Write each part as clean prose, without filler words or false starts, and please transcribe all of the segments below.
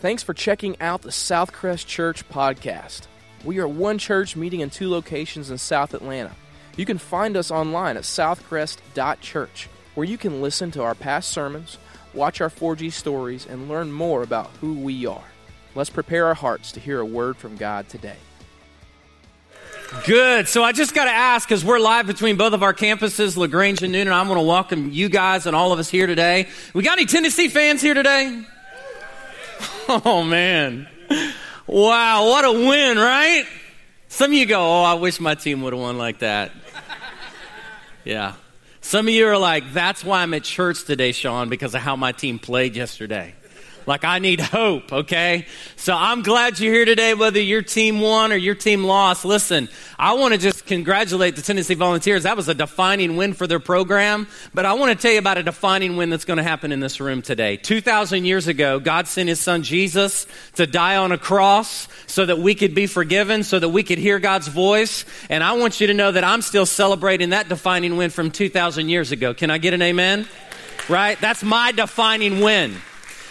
Thanks for checking out the Southcrest Church podcast. We are one church meeting in 2 locations in South Atlanta. You can find us online at southcrest.church, where you can listen to our past sermons, watch our 4G stories, and learn more about who we are. Let's prepare our hearts to hear a word from God today. Good. So I just got to ask, because we're live between both of our campuses, LaGrange and Noonan, I want to welcome you guys and all of us here today. We got any Tennessee fans here today? Oh, man. Wow, what a win, right? Some of you go, oh, I wish my team would have won like that. Yeah. Some of you are like, that's why I'm at church today, Sean, because of how my team played yesterday. Like, I need hope, okay? So I'm glad you're here today, whether your team won or your team lost. Listen, I want to just congratulate the Tennessee Volunteers. That was a defining win for their program, but I want to tell you about a defining win that's going to happen in this room today. 2,000 years ago, God sent his son Jesus to die on a cross so that we could be forgiven, so that we could hear God's voice, and I want you to know that I'm still celebrating that defining win from 2,000 years ago. Can I get an amen? Right? That's my defining win.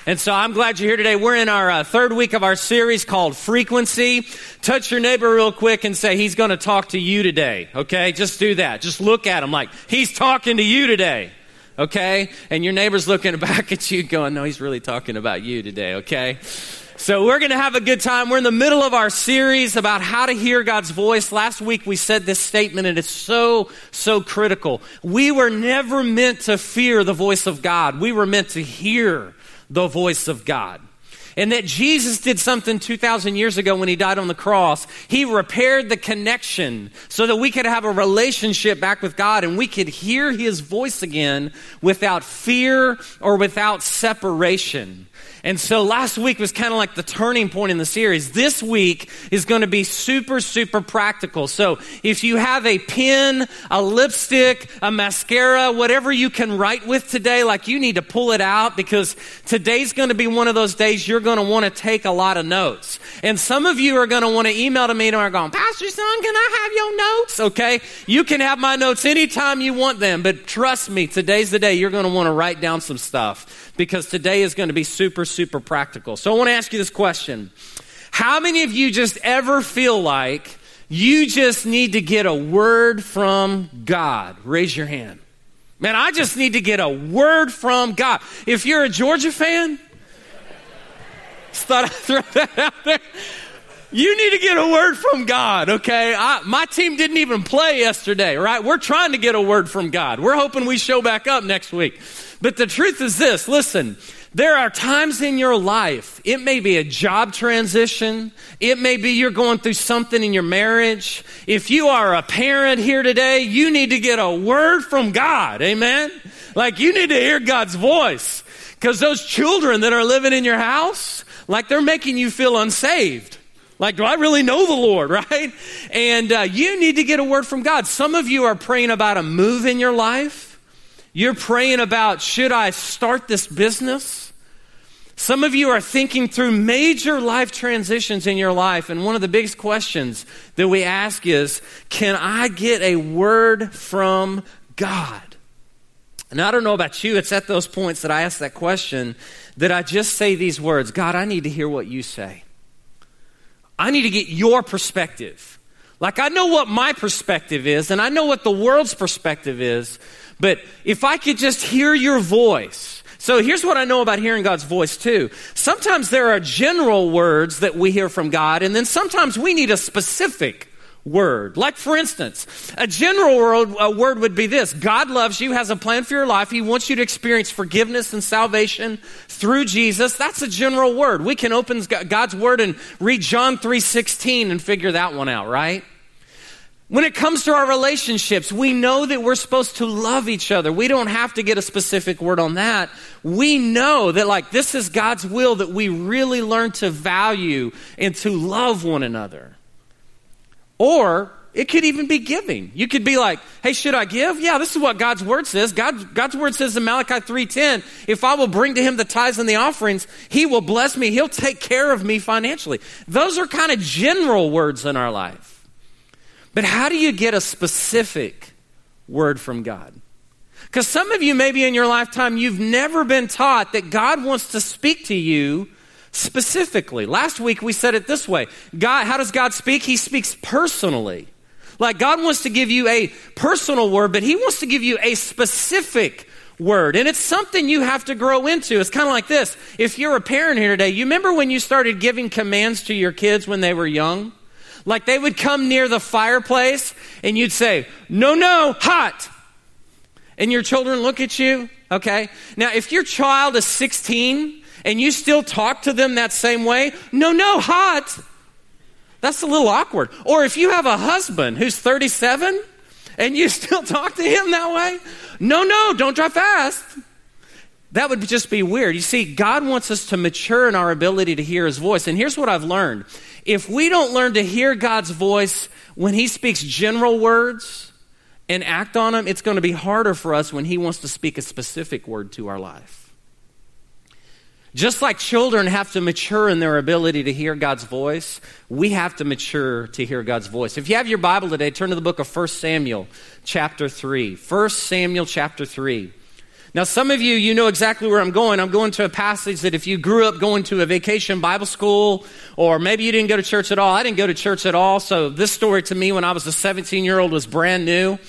And so I'm glad you're here today. We're in our third week of our series called Frequency. Touch your neighbor real quick and say, he's going to talk to you today, okay? Just do that. Just look at him like, he's talking to you today, okay? And your neighbor's looking back at you going, no, he's really talking about you today, okay? So we're going to have a good time. We're in the middle of our series about how to hear God's voice. Last week we said this statement, and it's so critical. We were never meant to fear the voice of God. We were meant to hear the voice of God. And that Jesus did something 2,000 years ago when he died on the cross. He repaired the connection so that we could have a relationship back with God and we could hear his voice again without fear or without separation. And so last week was kind of like the turning point in the series. This week is going to be super practical. So if you have a pen, a lipstick, a mascara, whatever you can write with today, like you need to pull it out because today's going to be one of those days you're going to want to take a lot of notes. And some of you are going to want to email to me and are going, Pastor Son, can I have your notes? Okay, you can have my notes anytime you want them. But trust me, today's the day you're going to want to write down some stuff because today is going to be super practical. So I want to ask you this question. How many of you just ever feel like you just need to get a word from God? Raise your hand. Man, I just need to get a word from God. If you're a Georgia fan, just thought I'd throw that out there. You need to get a word from God, okay? My team didn't even play yesterday, right? We're trying to get a word from God. We're hoping we show back up next week. But the truth is this, listen, there are times in your life, it may be a job transition, it may be you're going through something in your marriage. If you are a parent here today, you need to get a word from God, amen? Like you need to hear God's voice because those children that are living in your house, like they're making you feel unsaved. Like, do I really know the Lord, right? And you need to get a word from God. Some of you are praying about a move in your life. You're praying about, should I start this business? Some of you are thinking through major life transitions in your life. And one of the biggest questions that we ask is, can I get a word from God? And I don't know about you, it's at those points that I ask that question that I just say these words, God, I need to hear what you say. I need to get your perspective. Like I know what my perspective is and I know what the world's perspective is, but if I could just hear your voice. So here's what I know about hearing God's voice too. Sometimes there are general words that we hear from God and then sometimes we need a specific word. Like for instance, a general word would be this. God loves you, has a plan for your life. He wants you to experience forgiveness and salvation through Jesus. That's a general word. We can open God's word and read John 3:16 and figure that one out, right? When it comes to our relationships, we know that we're supposed to love each other. We don't have to get a specific word on that. We know that like this is God's will that we really learn to value and to love one another. Or it could even be giving. You could be like, hey, should I give? Yeah, this is what God's word says. God's word says in Malachi 3:10, if I will bring to him the tithes and the offerings, he will bless me. He'll take care of me financially. Those are kind of general words in our life. But how do you get a specific word from God? Because some of you maybe in your lifetime, you've never been taught that God wants to speak to you specifically. Last week we said it this way. God, how does God speak? He speaks personally. Like God wants to give you a personal word, but he wants to give you a specific word. And it's something you have to grow into. It's kind of like this. If you're a parent here today, you remember when you started giving commands to your kids when they were young? Like they would come near the fireplace and you'd say, no, hot. And your children look at you. Okay. Now, if your child is 16 and you still talk to them that same way, no, hot. That's a little awkward. Or if you have a husband who's 37 and you still talk to him that way, no, don't drive fast. That would just be weird. You see, God wants us to mature in our ability to hear his voice. And here's what I've learned. If we don't learn to hear God's voice when he speaks general words and act on them, it's going to be harder for us when he wants to speak a specific word to our life. Just like children have to mature in their ability to hear God's voice, we have to mature to hear God's voice. If you have your Bible today, turn to the book of 1 Samuel chapter 3. 1 Samuel chapter 3. Now, some of you, you know exactly where I'm going. I'm going to a passage that if you grew up going to a vacation Bible school, or maybe you didn't go to church at all. I didn't go to church at all. So this story to me when I was a 17-year-old was brand new.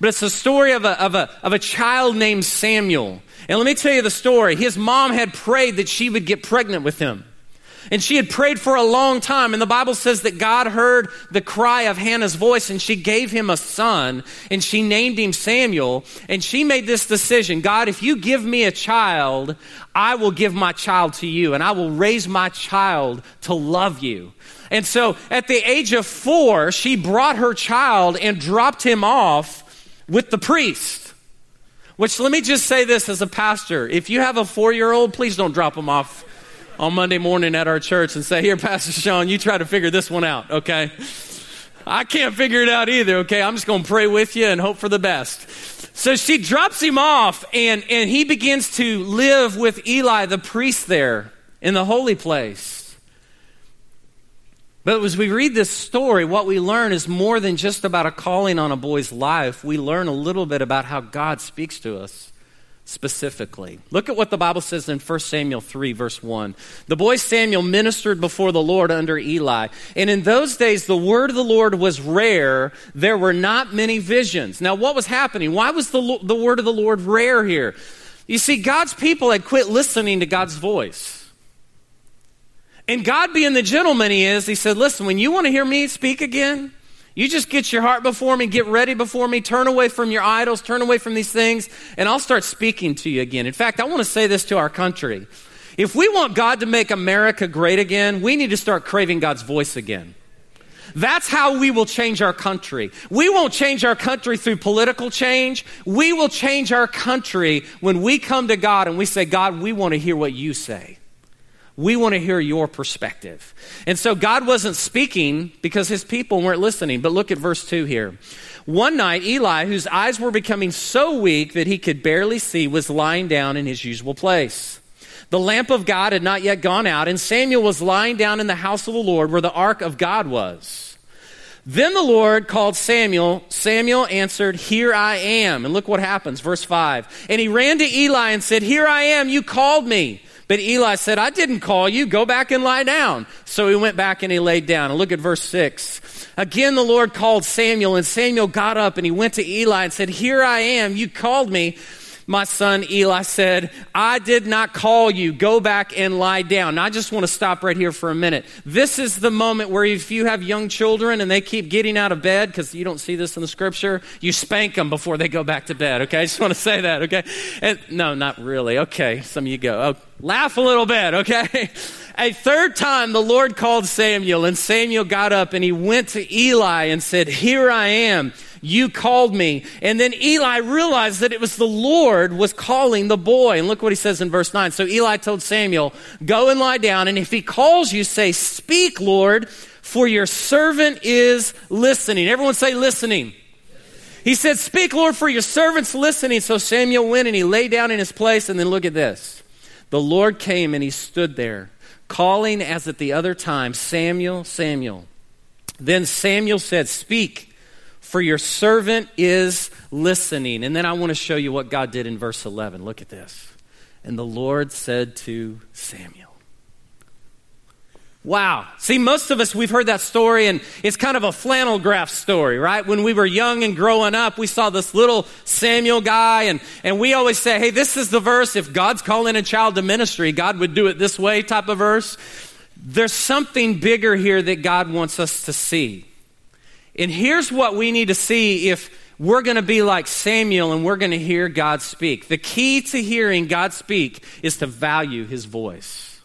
But it's the story of a child named Samuel. And let me tell you the story. His mom had prayed that she would get pregnant with him. And she had prayed for a long time. And the Bible says that God heard the cry of Hannah's voice and she gave him a son and she named him Samuel. And she made this decision. God, if you give me a child, I will give my child to you and I will raise my child to love you. And so at the age of 4, she brought her child and dropped him off with the priest, which let me just say this as a pastor. If you have a 4-year-old, please don't drop them off on Monday morning at our church and say, here, Pastor Sean, you try to figure this one out, okay? I can't figure it out either, okay? I'm just going to pray with you and hope for the best. So she drops him off, and he begins to live with Eli, the priest there in the holy place. But as we read this story, what we learn is more than just about a calling on a boy's life. We learn a little bit about how God speaks to us specifically. Look at what the Bible says in 1 Samuel 3, verse 1. The boy Samuel ministered before the Lord under Eli. And in those days, the word of the Lord was rare. There were not many visions. Now, what was happening? Why was the word of the Lord rare here? You see, God's people had quit listening to God's voice. And God being the gentleman he is, he said, listen, when you want to hear me speak again, you just get your heart before me, get ready before me, turn away from your idols, turn away from these things, and I'll start speaking to you again. In fact, I want to say this to our country. If we want God to make America great again, we need to start craving God's voice again. That's how we will change our country. We won't change our country through political change. We will change our country when we come to God and we say, God, we want to hear what you say. We want to hear your perspective. And so God wasn't speaking because his people weren't listening. But look at verse 2 here. One night, Eli, whose eyes were becoming so weak that he could barely see, was lying down in his usual place. The lamp of God had not yet gone out, and Samuel was lying down in the house of the Lord where the ark of God was. Then the Lord called Samuel. Samuel answered, here I am. And look what happens, verse 5. And he ran to Eli and said, here I am, you called me. But Eli said, I didn't call you. Go back and lie down. So he went back and he laid down. And look at verse 6. Again, the Lord called Samuel, and Samuel got up and he went to Eli and said, here I am. You called me. My son Eli said, I did not call you. Go back and lie down. Now, I just want to stop right here for a minute. This is the moment where if you have young children and they keep getting out of bed, because you don't see this in the scripture, you spank them before they go back to bed, okay? I just want to say that, okay? And, no, not really. Okay, some of you go, oh, laugh a little bit, okay? A third time, the Lord called Samuel, and Samuel got up and he went to Eli and said, here I am. You called me. And then Eli realized that it was the Lord was calling the boy. And look what he says in verse 9. So Eli told Samuel, go and lie down. And if he calls you, say, speak, Lord, for your servant is listening. Everyone say listening. He said, speak, Lord, for your servant's listening. So Samuel went and he lay down in his place. And then look at this. The Lord came and he stood there, calling as at the other time, Samuel, Samuel. Then Samuel said, speak, for your servant is listening. And then I want to show you what God did in verse 11. Look at this. And the Lord said to Samuel, Wow. See, most of us, we've heard that story, and it's kind of a flannel graph story, right? When we were young and growing up, we saw this little Samuel guy, and we always say, hey, this is the verse. If God's calling a child to ministry, God would do it this way type of verse. There's something bigger here that God wants us to see. And here's what we need to see if we're going to be like Samuel and we're going to hear God speak. The key to hearing God speak is to value his voice.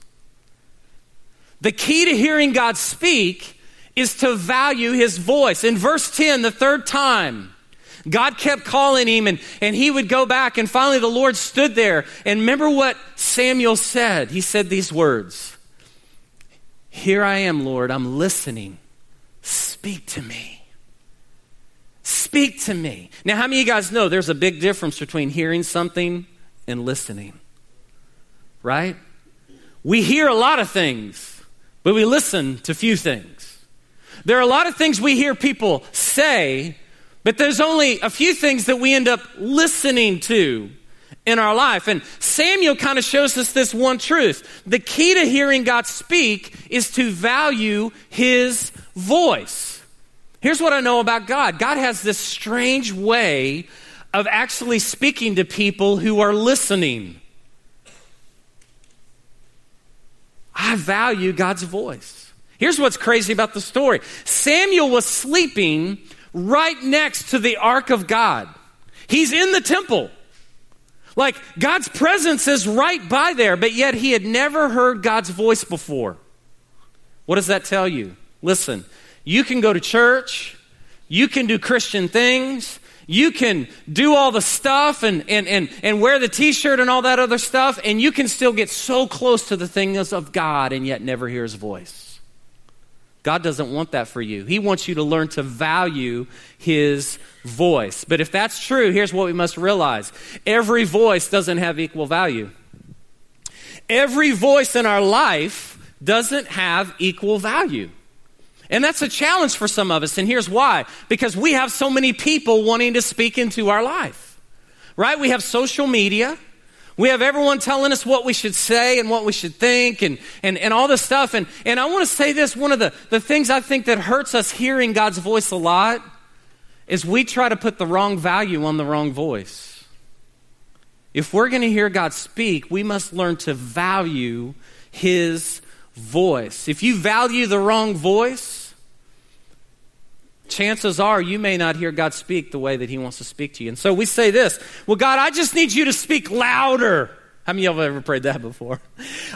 The key to hearing God speak is to value his voice. In verse 10, the third time, God kept calling him, and he would go back, and finally the Lord stood there. And remember what Samuel said. He said these words, "Here I am, Lord, I'm listening. Speak to me. Speak to me." Now, how many of you guys know there's a big difference between hearing something and listening? Right? We hear a lot of things, but we listen to few things. There are a lot of things we hear people say, but there's only a few things that we end up listening to in our life. And Samuel kind of shows us this one truth. The key to hearing God speak is to value his voice. Here's what I know about God. God has this strange way of actually speaking to people who are listening. I value God's voice. Here's what's crazy about the story. Samuel was sleeping right next to the ark of God. He's in the temple. Like, God's presence is right by there, but yet he had never heard God's voice before. What does that tell you? Listen, you can go to church. You can do Christian things. You can do all the stuff and wear the t-shirt and all that other stuff, and you can still get so close to the things of God and yet never hear his voice. God doesn't want that for you. He wants you to learn to value his voice. But if that's true, here's what we must realize. Every voice doesn't have equal value. Every voice in our life doesn't have equal value. And that's a challenge for some of us, and here's why. Because we have so many people wanting to speak into our life, right? We have social media. We have everyone telling us what we should say and what we should think and all this stuff. And I want to say this, one of the things I think that hurts us hearing God's voice a lot is we try to put the wrong value on the wrong voice. If we're going to hear God speak, we must learn to value his voice. If you value the wrong voice, chances are you may not hear God speak the way that he wants to speak to you. And so we say this, well, God, I just need you to speak louder. How many of y'all have ever prayed that before?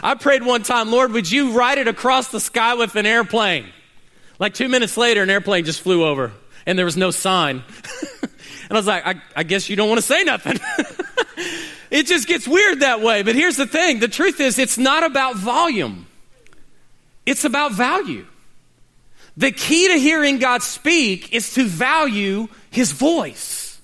I prayed one time, Lord, would you ride it across the sky with an airplane? Like 2 minutes later, an airplane just flew over and there was no sign. And I was like, I guess you don't want to say nothing. It just gets weird that way. But here's the thing. The truth is it's not about volume. It's about value. The key to hearing God speak is to value his voice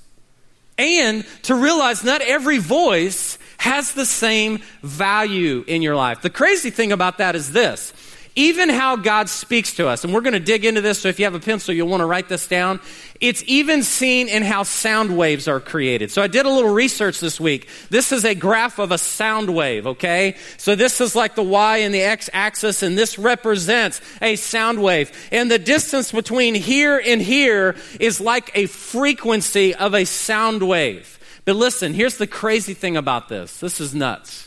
and to realize not every voice has the same value in your life. The crazy thing about that is this, even how God speaks to us, and we're going to dig into this, so if you have a pencil, you'll want to write this down. It's even seen in how sound waves are created. So I did a little research this week. This is a graph of a sound wave, okay? So this is like the Y and the X axis, and this represents a sound wave. And the distance between here and here is like a frequency of a sound wave. But listen, here's the crazy thing about this. This is nuts.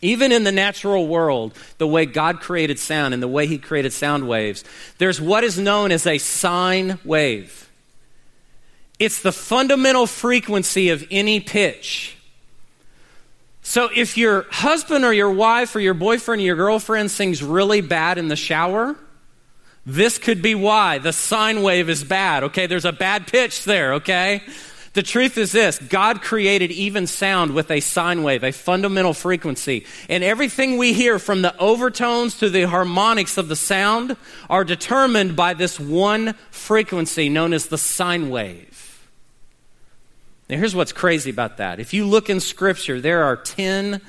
Even in the natural world, the way God created sound and the way he created sound waves, there's what is known as a sine wave. It's the fundamental frequency of any pitch. So if your husband or your wife or your boyfriend or your girlfriend sings really bad in the shower, this could be why. The sine wave is bad, okay? There's a bad pitch there, okay? The truth is this, God created even sound with a sine wave, a fundamental frequency. And everything we hear from the overtones to the harmonics of the sound are determined by this one frequency known as the sine wave. Now here's what's crazy about that. If you look in Scripture, there are 10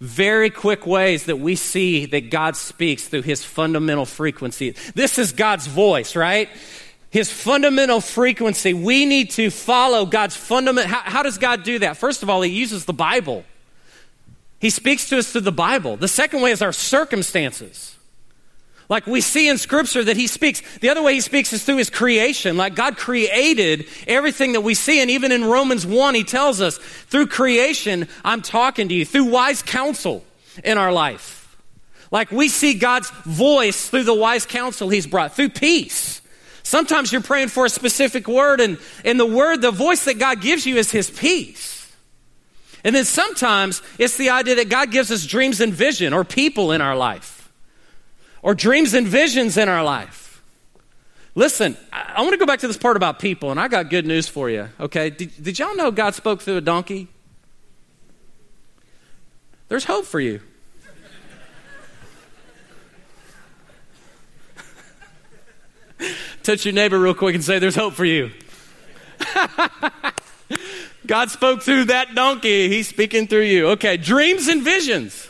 very quick ways that we see that God speaks through his fundamental frequency. This is God's voice, right? His fundamental frequency. We need to follow God's fundamental. How does God do that? First of all, he uses the Bible. He speaks to us through the Bible. The second way is our circumstances. Like we see in Scripture that he speaks. The other way he speaks is through his creation. Like God created everything that we see. And even in Romans 1, he tells us, through creation, I'm talking to you. Through wise counsel in our life. Like we see God's voice through the wise counsel he's brought. Through peace. Sometimes you're praying for a specific word. And in the word, the voice that God gives you is his peace. And then sometimes it's the idea that God gives us dreams and vision, or people in our life, or dreams and visions in our life. Listen, I want to go back to this part about people, and I got good news for you, okay? Did y'all know God spoke through a donkey? There's hope for you. Touch your neighbor real quick and say, there's hope for you. God spoke through that donkey. He's speaking through you. Okay, dreams and visions.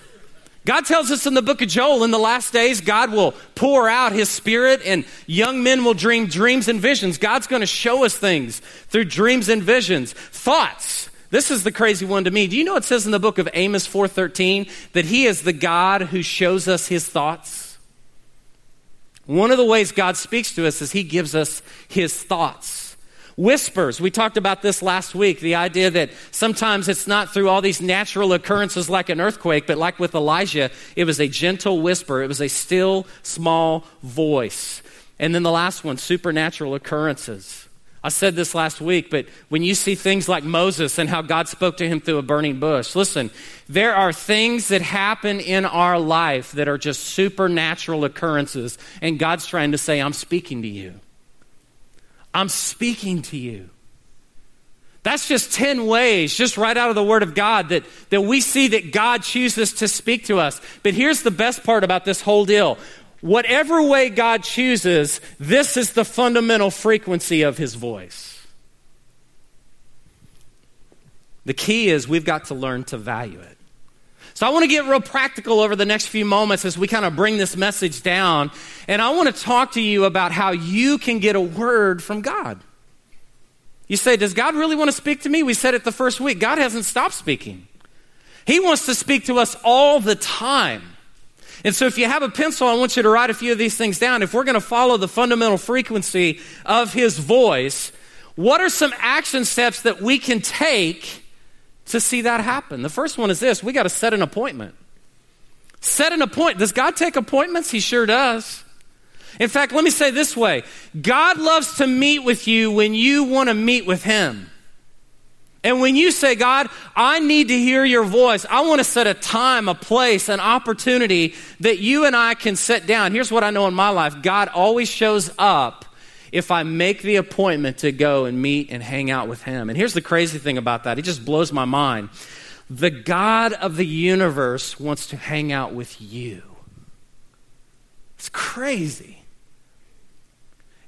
God tells us in the book of Joel, in the last days, God will pour out his Spirit and young men will dream dreams and visions. God's going to show us things through dreams and visions. Thoughts. This is the crazy one to me. Do you know it says in the book of Amos 4:13 that he is the God who shows us his thoughts? One of the ways God speaks to us is he gives us his thoughts. Whispers. We talked about this last week, the idea that sometimes it's not through all these natural occurrences like an earthquake, but like with Elijah, it was a gentle whisper. It was a still, small voice. And then the last one, supernatural occurrences. I said this last week, but when you see things like Moses and how God spoke to him through a burning bush, listen, there are things that happen in our life that are just supernatural occurrences, and God's trying to say, I'm speaking to you. I'm speaking to you. That's just 10 ways, just right out of the Word of God, that we see that God chooses to speak to us. But here's the best part about this whole deal. Whatever way God chooses, this is the fundamental frequency of his voice. The key is we've got to learn to value it. So I want to get real practical over the next few moments as we kind of bring this message down. And I want to talk to you about how you can get a word from God. You say, does God really want to speak to me? We said it the first week. God hasn't stopped speaking. He wants to speak to us all the time. And so if you have a pencil, I want you to write a few of these things down. If we're going to follow the fundamental frequency of his voice, what are some action steps that we can take to see that happen? The first one is this. We got to set an appointment. Set an appointment. Does God take appointments? He sure does. In fact, let me say this way. God loves to meet with you when you want to meet with him. And when you say, God, I need to hear your voice, I want to set a time, a place, an opportunity that you and I can sit down. Here's what I know in my life. God always shows up if I make the appointment to go and meet and hang out with him. And here's the crazy thing about that. It just blows my mind. The God of the universe wants to hang out with you. It's crazy.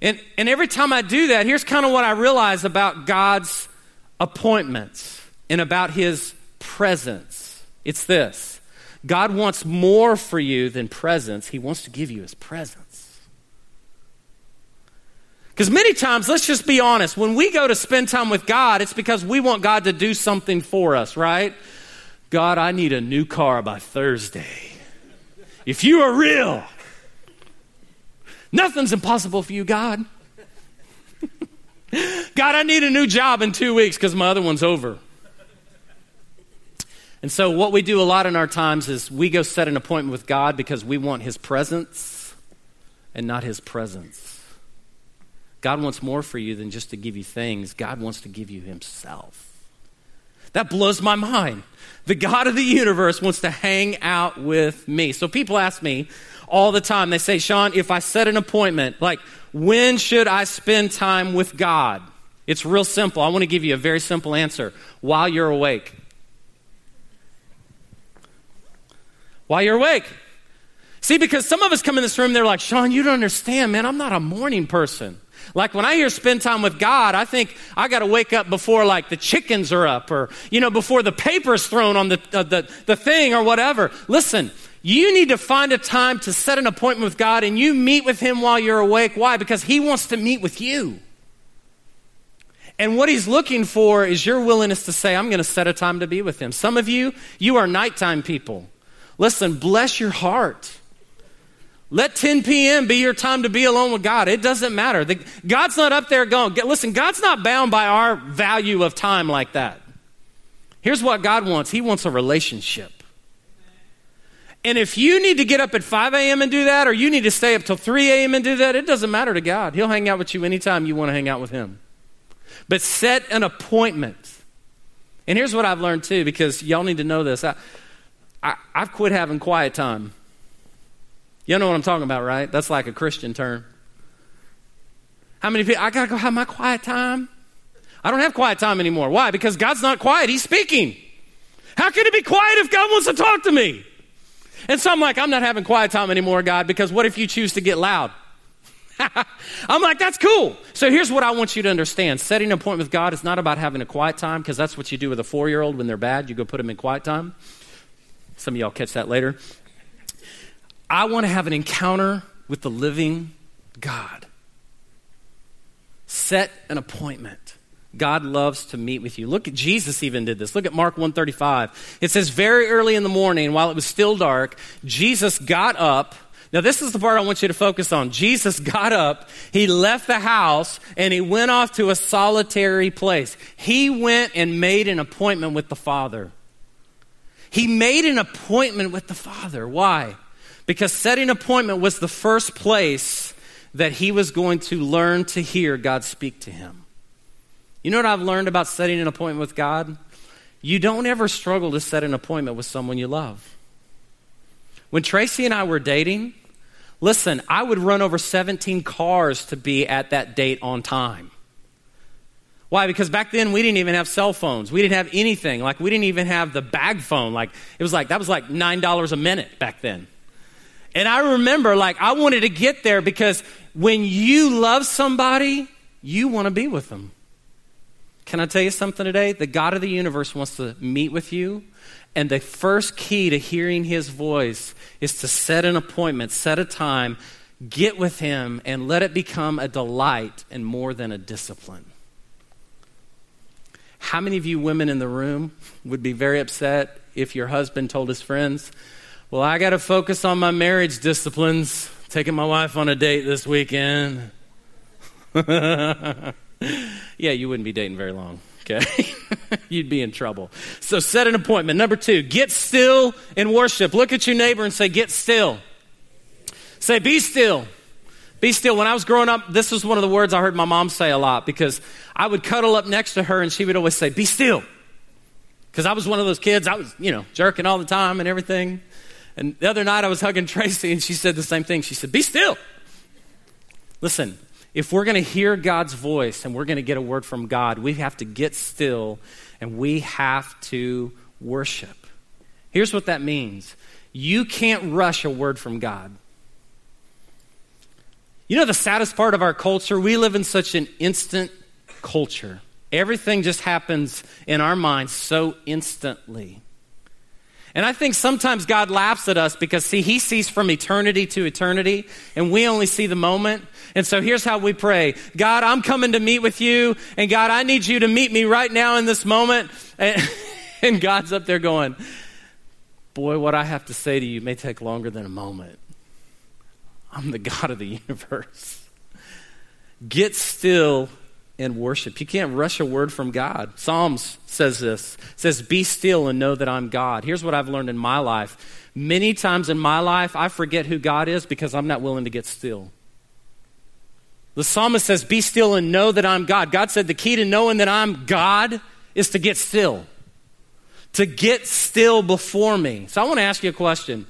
And every time I do that, here's kind of what I realize about God's appointments and about his presence. It's this. God wants more for you than presence. He wants to give you his presence. Because many times, let's just be honest, when we go to spend time with God, it's because we want God to do something for us, right? God, I need a new car by Thursday. If you are real, nothing's impossible for you, God. God, I need a new job in 2 weeks because my other one's over. And so what we do a lot in our times is we go set an appointment with God because we want his presence and not his presence. God wants more for you than just to give you things. God wants to give you himself. That blows my mind. The God of the universe wants to hang out with me. So people ask me all the time, they say, Sean, if I set an appointment, like when should I spend time with God? It's real simple. I want to give you a very simple answer. While you're awake. While you're awake. See, because some of us come in this room, they're like, Sean, you don't understand, man. I'm not a morning person. Like when I hear spend time with God, I think I got to wake up before like the chickens are up or, you know, before the paper's thrown on the thing or whatever. Listen, you need to find a time to set an appointment with God and you meet with him while you're awake. Why? Because he wants to meet with you. And what he's looking for is your willingness to say, I'm going to set a time to be with him. Some of you, you are nighttime people. Listen, bless your heart. Let 10 p.m. be your time to be alone with God. It doesn't matter. God's not up there going, listen, God's not bound by our value of time like that. Here's what God wants. He wants a relationship. And if you need to get up at 5 a.m. and do that, or you need to stay up till 3 a.m. and do that, it doesn't matter to God. He'll hang out with you anytime you want to hang out with him. But set an appointment. And here's what I've learned too, because y'all need to know this. I've quit having quiet time. You know what I'm talking about, right? That's like a Christian term. How many people, I got to go have my quiet time? I don't have quiet time anymore. Why? Because God's not quiet. He's speaking. How can it be quiet if God wants to talk to me? And so I'm like, I'm not having quiet time anymore, God, because what if you choose to get loud? I'm like, that's cool. So here's what I want you to understand. Setting an appointment with God is not about having a quiet time, because that's what you do with a 4-year-old when they're bad. You go put them in quiet time. Some of y'all catch that later. I want to have an encounter with the living God. Set an appointment. God loves to meet with you. Look at Jesus even did this. Look at Mark 1:35. It says, very early in the morning, while it was still dark, Jesus got up. Now, this is the part I want you to focus on. Jesus got up, he left the house, and he went off to a solitary place. He went and made an appointment with the Father. He made an appointment with the Father. Why? Because setting appointment was the first place that he was going to learn to hear God speak to him. You know what I've learned about setting an appointment with God? You don't ever struggle to set an appointment with someone you love. When Tracy and I were dating, listen, I would run over 17 cars to be at that date on time. Why? Because back then we didn't even have cell phones. We didn't have anything. Like, we didn't even have the bag phone. Like, it was like, that was like $9 a minute back then. And I remember, like, I wanted to get there, because when you love somebody, you want to be with them. Can I tell you something today? The God of the universe wants to meet with you. And the first key to hearing his voice is to set an appointment, set a time, get with him, and let it become a delight and more than a discipline. How many of you women in the room would be very upset if your husband told his friends, well, I got to focus on my marriage disciplines, taking my wife on a date this weekend? Yeah, you wouldn't be dating very long, okay? You'd be in trouble. So set an appointment. Number 2, get still and worship. Look at your neighbor and say, get still. Say, be still. Be still. When I was growing up, this was one of the words I heard my mom say a lot, because I would cuddle up next to her and she would always say, be still. Because I was one of those kids, I was, jerking all the time and everything. And the other night I was hugging Tracy and she said the same thing. She said, be still. Listen, if we're going to hear God's voice and we're going to get a word from God, we have to get still and we have to worship. Here's what that means. You can't rush a word from God. You know the saddest part of our culture? We live in such an instant culture. Everything just happens in our minds so instantly. And I think sometimes God laughs at us because, see, he sees from eternity to eternity, and we only see the moment. And so here's how we pray. God, I'm coming to meet with you, and God, I need you to meet me right now in this moment. And God's up there going, boy, what I have to say to you may take longer than a moment. I'm the God of the universe. Get still and worship. You can't rush a word from God. Psalms says this. It says, be still and know that I'm God. Here's what I've learned in my life. Many times in my life, I forget who God is because I'm not willing to get still. The psalmist says, be still and know that I'm God. God said the key to knowing that I'm God is to get still. To get still before me. So I want to ask you a question.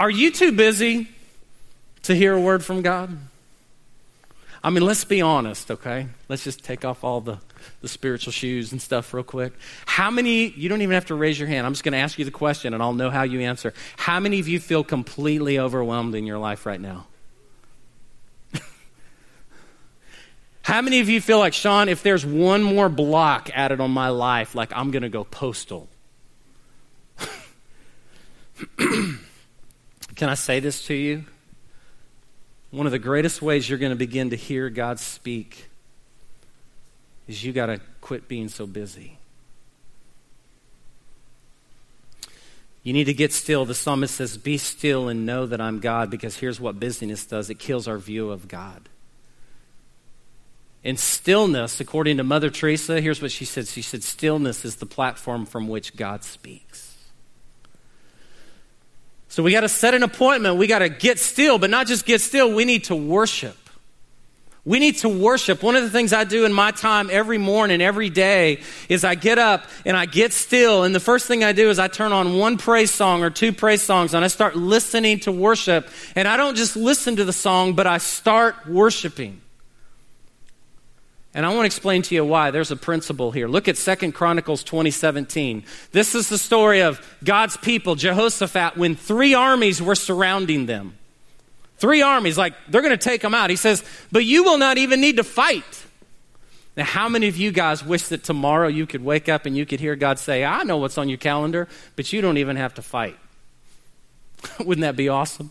Are you too busy to hear a word from God? I mean, let's be honest, okay? Let's just take off all the spiritual shoes and stuff real quick. How many, you don't even have to raise your hand. I'm just going to ask you the question and I'll know how you answer. How many of you feel completely overwhelmed in your life right now? How many of you feel like, Sean, if there's one more block added on my life, like I'm going to go postal? Can I say this to you? One of the greatest ways you're going to begin to hear God speak is you got to quit being so busy. You need to get still. The psalmist says, be still and know that I'm God, because here's what busyness does. It kills our view of God. And stillness, according to Mother Teresa, here's what she said. She said, stillness is the platform from which God speaks. So we got to set an appointment. We got to get still, but not just get still. We need to worship. We need to worship. One of the things I do in my time every morning, every day, is I get up and I get still. And the first thing I do is I turn on one praise song or two praise songs, and I start listening to worship. And I don't just listen to the song, but I start worshiping. And I want to explain to you why. There's a principle here. Look at 2 Chronicles 20:17. This is the story of God's people, Jehoshaphat, when three armies were surrounding them. Three armies, like they're going to take them out. He says, but you will not even need to fight. Now, how many of you guys wish that tomorrow you could wake up and you could hear God say, I know what's on your calendar, but you don't even have to fight? Wouldn't that be awesome?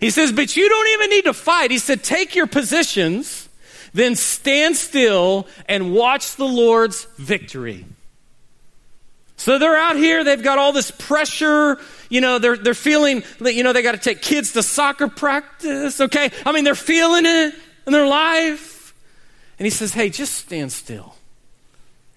He says, but you don't even need to fight. He said, take your positions. Then stand still and watch the Lord's victory. So they're out here, they've got all this pressure, you know, they're feeling that, you know, they got to take kids to soccer practice, okay? I mean, they're feeling it in their life. And he says, hey, just stand still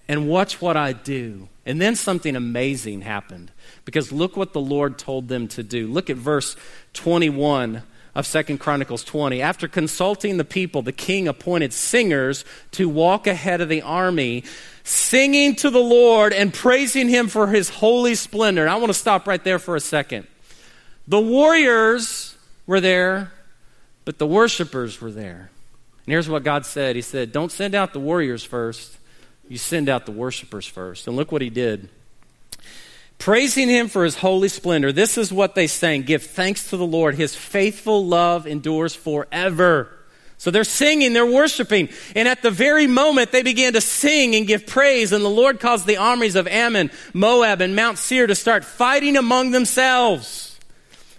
and watch what I do. And then something amazing happened, because look what the Lord told them to do. Look at verse 21 of 2 Chronicles 20. After consulting the people, the king appointed singers to walk ahead of the army, singing to the Lord and praising him for his holy splendor. And I want to stop right there for a second. The warriors were there, but the worshipers were there. And here's what God said. He said, don't send out the warriors first. You send out the worshipers first. And look what he did. Praising him for his holy splendor. This is what they sang. Give thanks to the Lord. His faithful love endures forever. So they're singing, they're worshiping. And at the very moment, they began to sing and give praise. And the Lord caused the armies of Ammon, Moab, and Mount Seir to start fighting among themselves.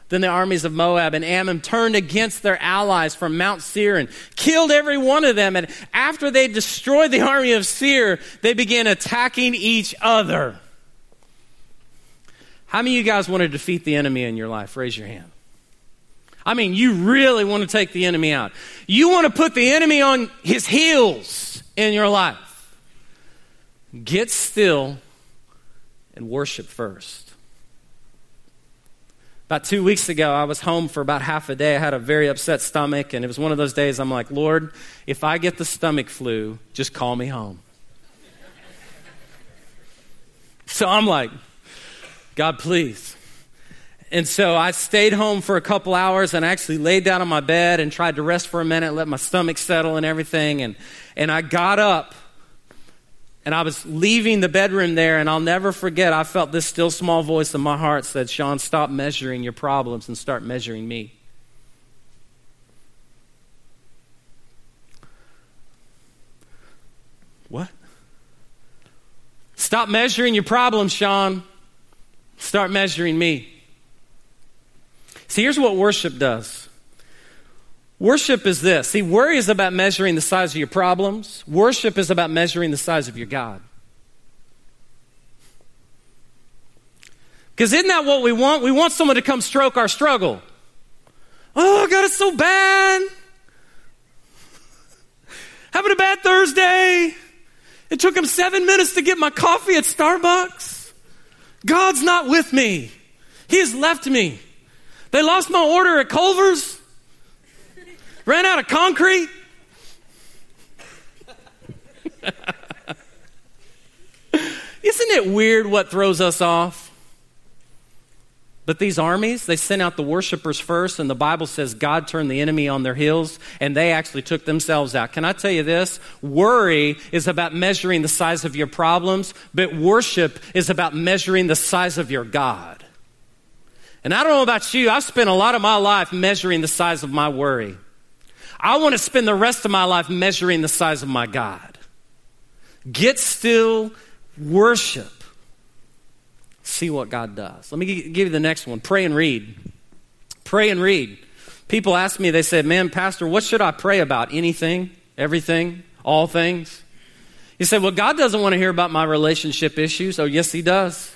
Then the armies of Moab and Ammon turned against their allies from Mount Seir and killed every one of them. And after they destroyed the army of Seir, they began attacking each other. How many of you guys want to defeat the enemy in your life? Raise your hand. I mean, you really want to take the enemy out. You want to put the enemy on his heels in your life. Get still and worship first. About 2 weeks ago, I was home for about half a day. I had a very upset stomach, and it was one of those days I'm like, Lord, if I get the stomach flu, just call me home. So I'm like, God, please. And so I stayed home for a couple hours, and I actually laid down on my bed and tried to rest for a minute, let my stomach settle and everything. And I got up, and I was leaving the bedroom there, and I'll never forget, I felt this still small voice in my heart said, Sean, stop measuring your problems and start measuring me. What? Stop measuring your problems, Sean. Start measuring me. See, here's what worship does. Worship is this. See, worry is about measuring the size of your problems. Worship is about measuring the size of your God. Because isn't that what we want? We want someone to come stroke our struggle. Oh, God, it's so bad. Having a bad Thursday. It took him 7 minutes to get my coffee at Starbucks. God's not with me. He has left me. They lost my order at Culver's. Ran out of concrete. Isn't it weird what throws us off? But these armies, they sent out the worshipers first, and the Bible says God turned the enemy on their heels, and they actually took themselves out. Can I tell you this? Worry is about measuring the size of your problems, but worship is about measuring the size of your God. And I don't know about you, I've spent a lot of my life measuring the size of my worry. I want to spend the rest of my life measuring the size of my God. Get still, worship. See what God does. Let me give you the next one. Pray and read. Pray and read. People ask me, they said, man, Pastor, what should I pray about? Anything, everything, all things? You say, well, God doesn't want to hear about my relationship issues. Oh, yes, he does.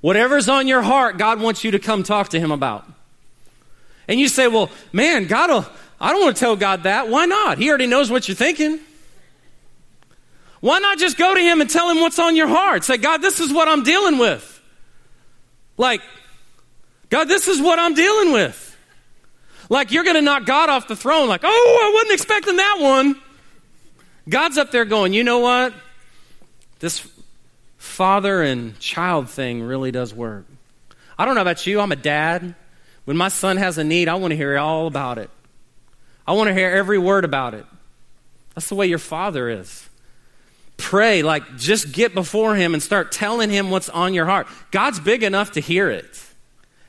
Whatever's on your heart, God wants you to come talk to him about. And you say, well, man, I don't want to tell God that. Why not? He already knows what you're thinking. Why not just go to him and tell him what's on your heart? Say, God, this is what I'm dealing with. Like, God, this is what I'm dealing with. Like, you're going to knock God off the throne. Like, oh, I wasn't expecting that one. God's up there going, you know what? This father and child thing really does work. I don't know about you. I'm a dad. When my son has a need, I want to hear all about it. I want to hear every word about it. That's the way your father is. Pray, like, just get before him and start telling him what's on your heart. God's big enough to hear it.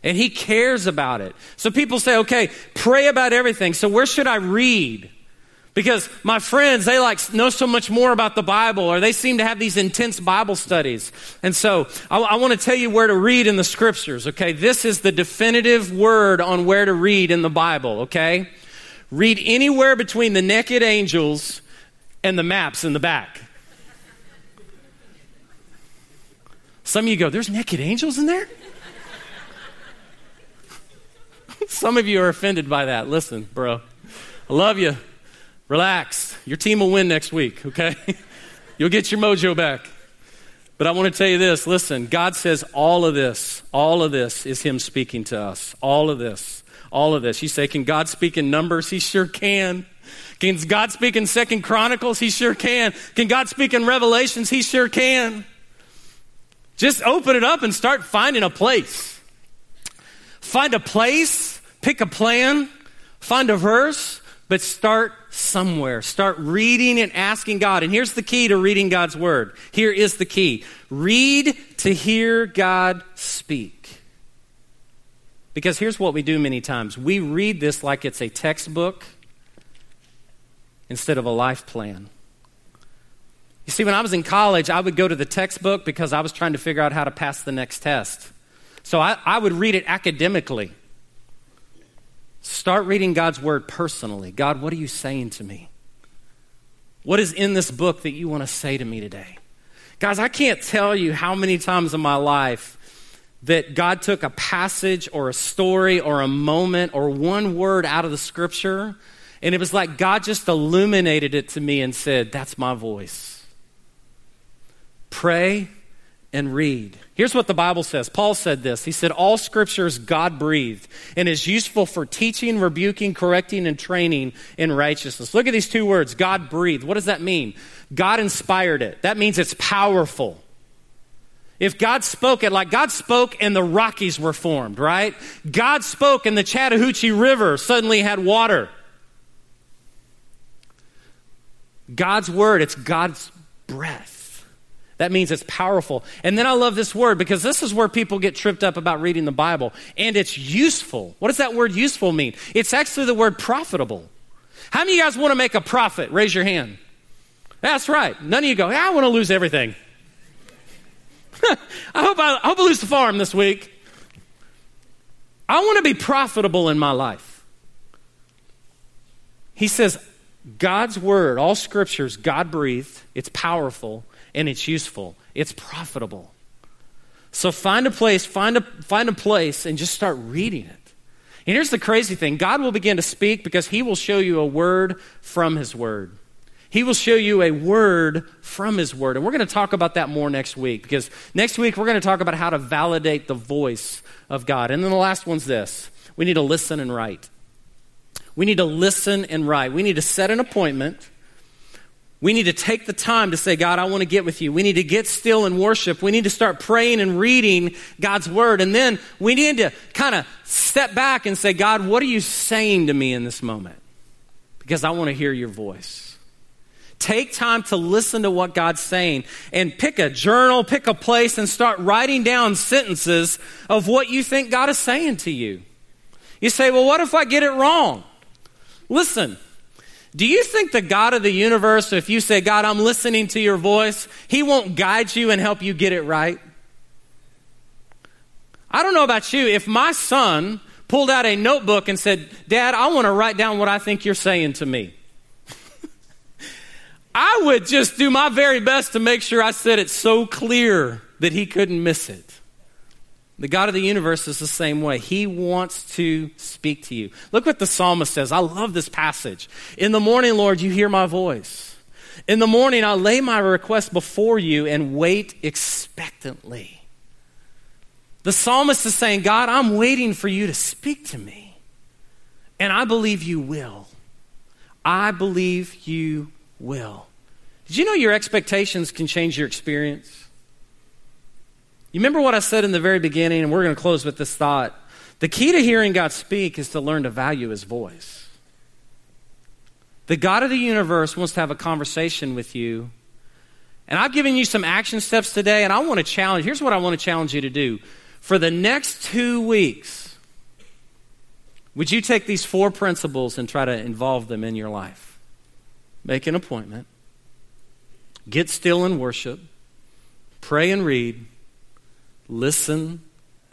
And he cares about it. So people say, okay, pray about everything. So where should I read? Because my friends, they like know so much more about the Bible, or they seem to have these intense Bible studies. And so I want to tell you where to read in the scriptures, okay? This is the definitive word on where to read in the Bible, okay? Read anywhere between the naked angels and the maps in the back. Some of you go, there's naked angels in there? Some of you are offended by that. Listen, bro, I love you. Relax. Your team will win next week, okay? You'll get your mojo back. But I want to tell you this. Listen, God says all of this is him speaking to us. All of this, all of this. You say, can God speak in Numbers? He sure can. Can God speak in 2 Chronicles? He sure can. Can God speak in Revelations? He sure can. Just open it up and start finding a place. Find a place, pick a plan, find a verse, but start somewhere. Start reading and asking God. And here's the key to reading God's word. Here is the key. Read to hear God speak. Because here's what we do many times. We read this like it's a textbook instead of a life plan. You see, when I was in college, I would go to the textbook because I was trying to figure out how to pass the next test. So I would read it academically. Start reading God's word personally. God, what are you saying to me? What is in this book that you want to say to me today? Guys, I can't tell you how many times in my life that God took a passage or a story or a moment or one word out of the scripture, and it was like God just illuminated it to me and said, that's my voice. Pray and read. Here's what the Bible says. Paul said this. He said, all scripture is God-breathed and is useful for teaching, rebuking, correcting, and training in righteousness. Look at these two words, God-breathed. What does that mean? God inspired it. That means it's powerful. If God spoke it, like God spoke and the Rockies were formed, right? God spoke and the Chattahoochee River suddenly had water. God's word, it's God's breath. That means it's powerful. And then I love this word because this is where people get tripped up about reading the Bible. And it's useful. What does that word useful mean? It's actually the word profitable. How many of you guys want to make a profit? Raise your hand. That's right. None of you go, yeah, I want to lose everything. I hope I lose the farm this week. I want to be profitable in my life. He says, God's word, all scriptures, God-breathed, it's powerful, and it's useful. It's profitable. So find a place, find a place and just start reading it. And here's the crazy thing. God will begin to speak because he will show you a word from his word. He will show you a word from his word. And we're going to talk about that more next week, because next week we're going to talk about how to validate the voice of God. And then the last one's this. We need to listen and write. We need to listen and write. We need to set an appointment. We need to take the time to say, God, I want to get with you. We need to get still and worship. We need to start praying and reading God's word. And then we need to kind of step back and say, God, what are you saying to me in this moment? Because I want to hear your voice. Take time to listen to what God's saying, and pick a journal, pick a place, and start writing down sentences of what you think God is saying to you. You say, well, what if I get it wrong? Listen. Do you think the God of the universe, if you say, God, I'm listening to your voice, he won't guide you and help you get it right? I don't know about you. If my son pulled out a notebook and said, Dad, I want to write down what I think you're saying to me, I would just do my very best to make sure I said it so clear that he couldn't miss it. The God of the universe is the same way. He wants to speak to you. Look what the psalmist says. I love this passage. In the morning, Lord, you hear my voice. In the morning, I lay my request before you and wait expectantly. The psalmist is saying, God, I'm waiting for you to speak to me. And I believe you will. I believe you will. Did you know your expectations can change your experience? You remember what I said in the very beginning, and we're going to close with this thought. The key to hearing God speak is to learn to value his voice. The God of the universe wants to have a conversation with you. And I've given you some action steps today, and I want to challenge. Here's what I want to challenge you to do. For the next 2 weeks, would you take these 4 principles and try to involve them in your life? Make an appointment. Get still and worship. Pray and read. Listen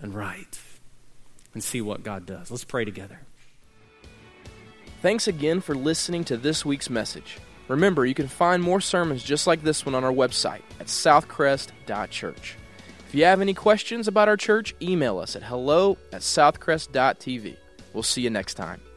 and write, and see what God does. Let's pray together. Thanks again for listening to this week's message. Remember, you can find more sermons just like this one on our website at southcrest.church. If you have any questions about our church, email us at hello@southcrest.tv. We'll see you next time.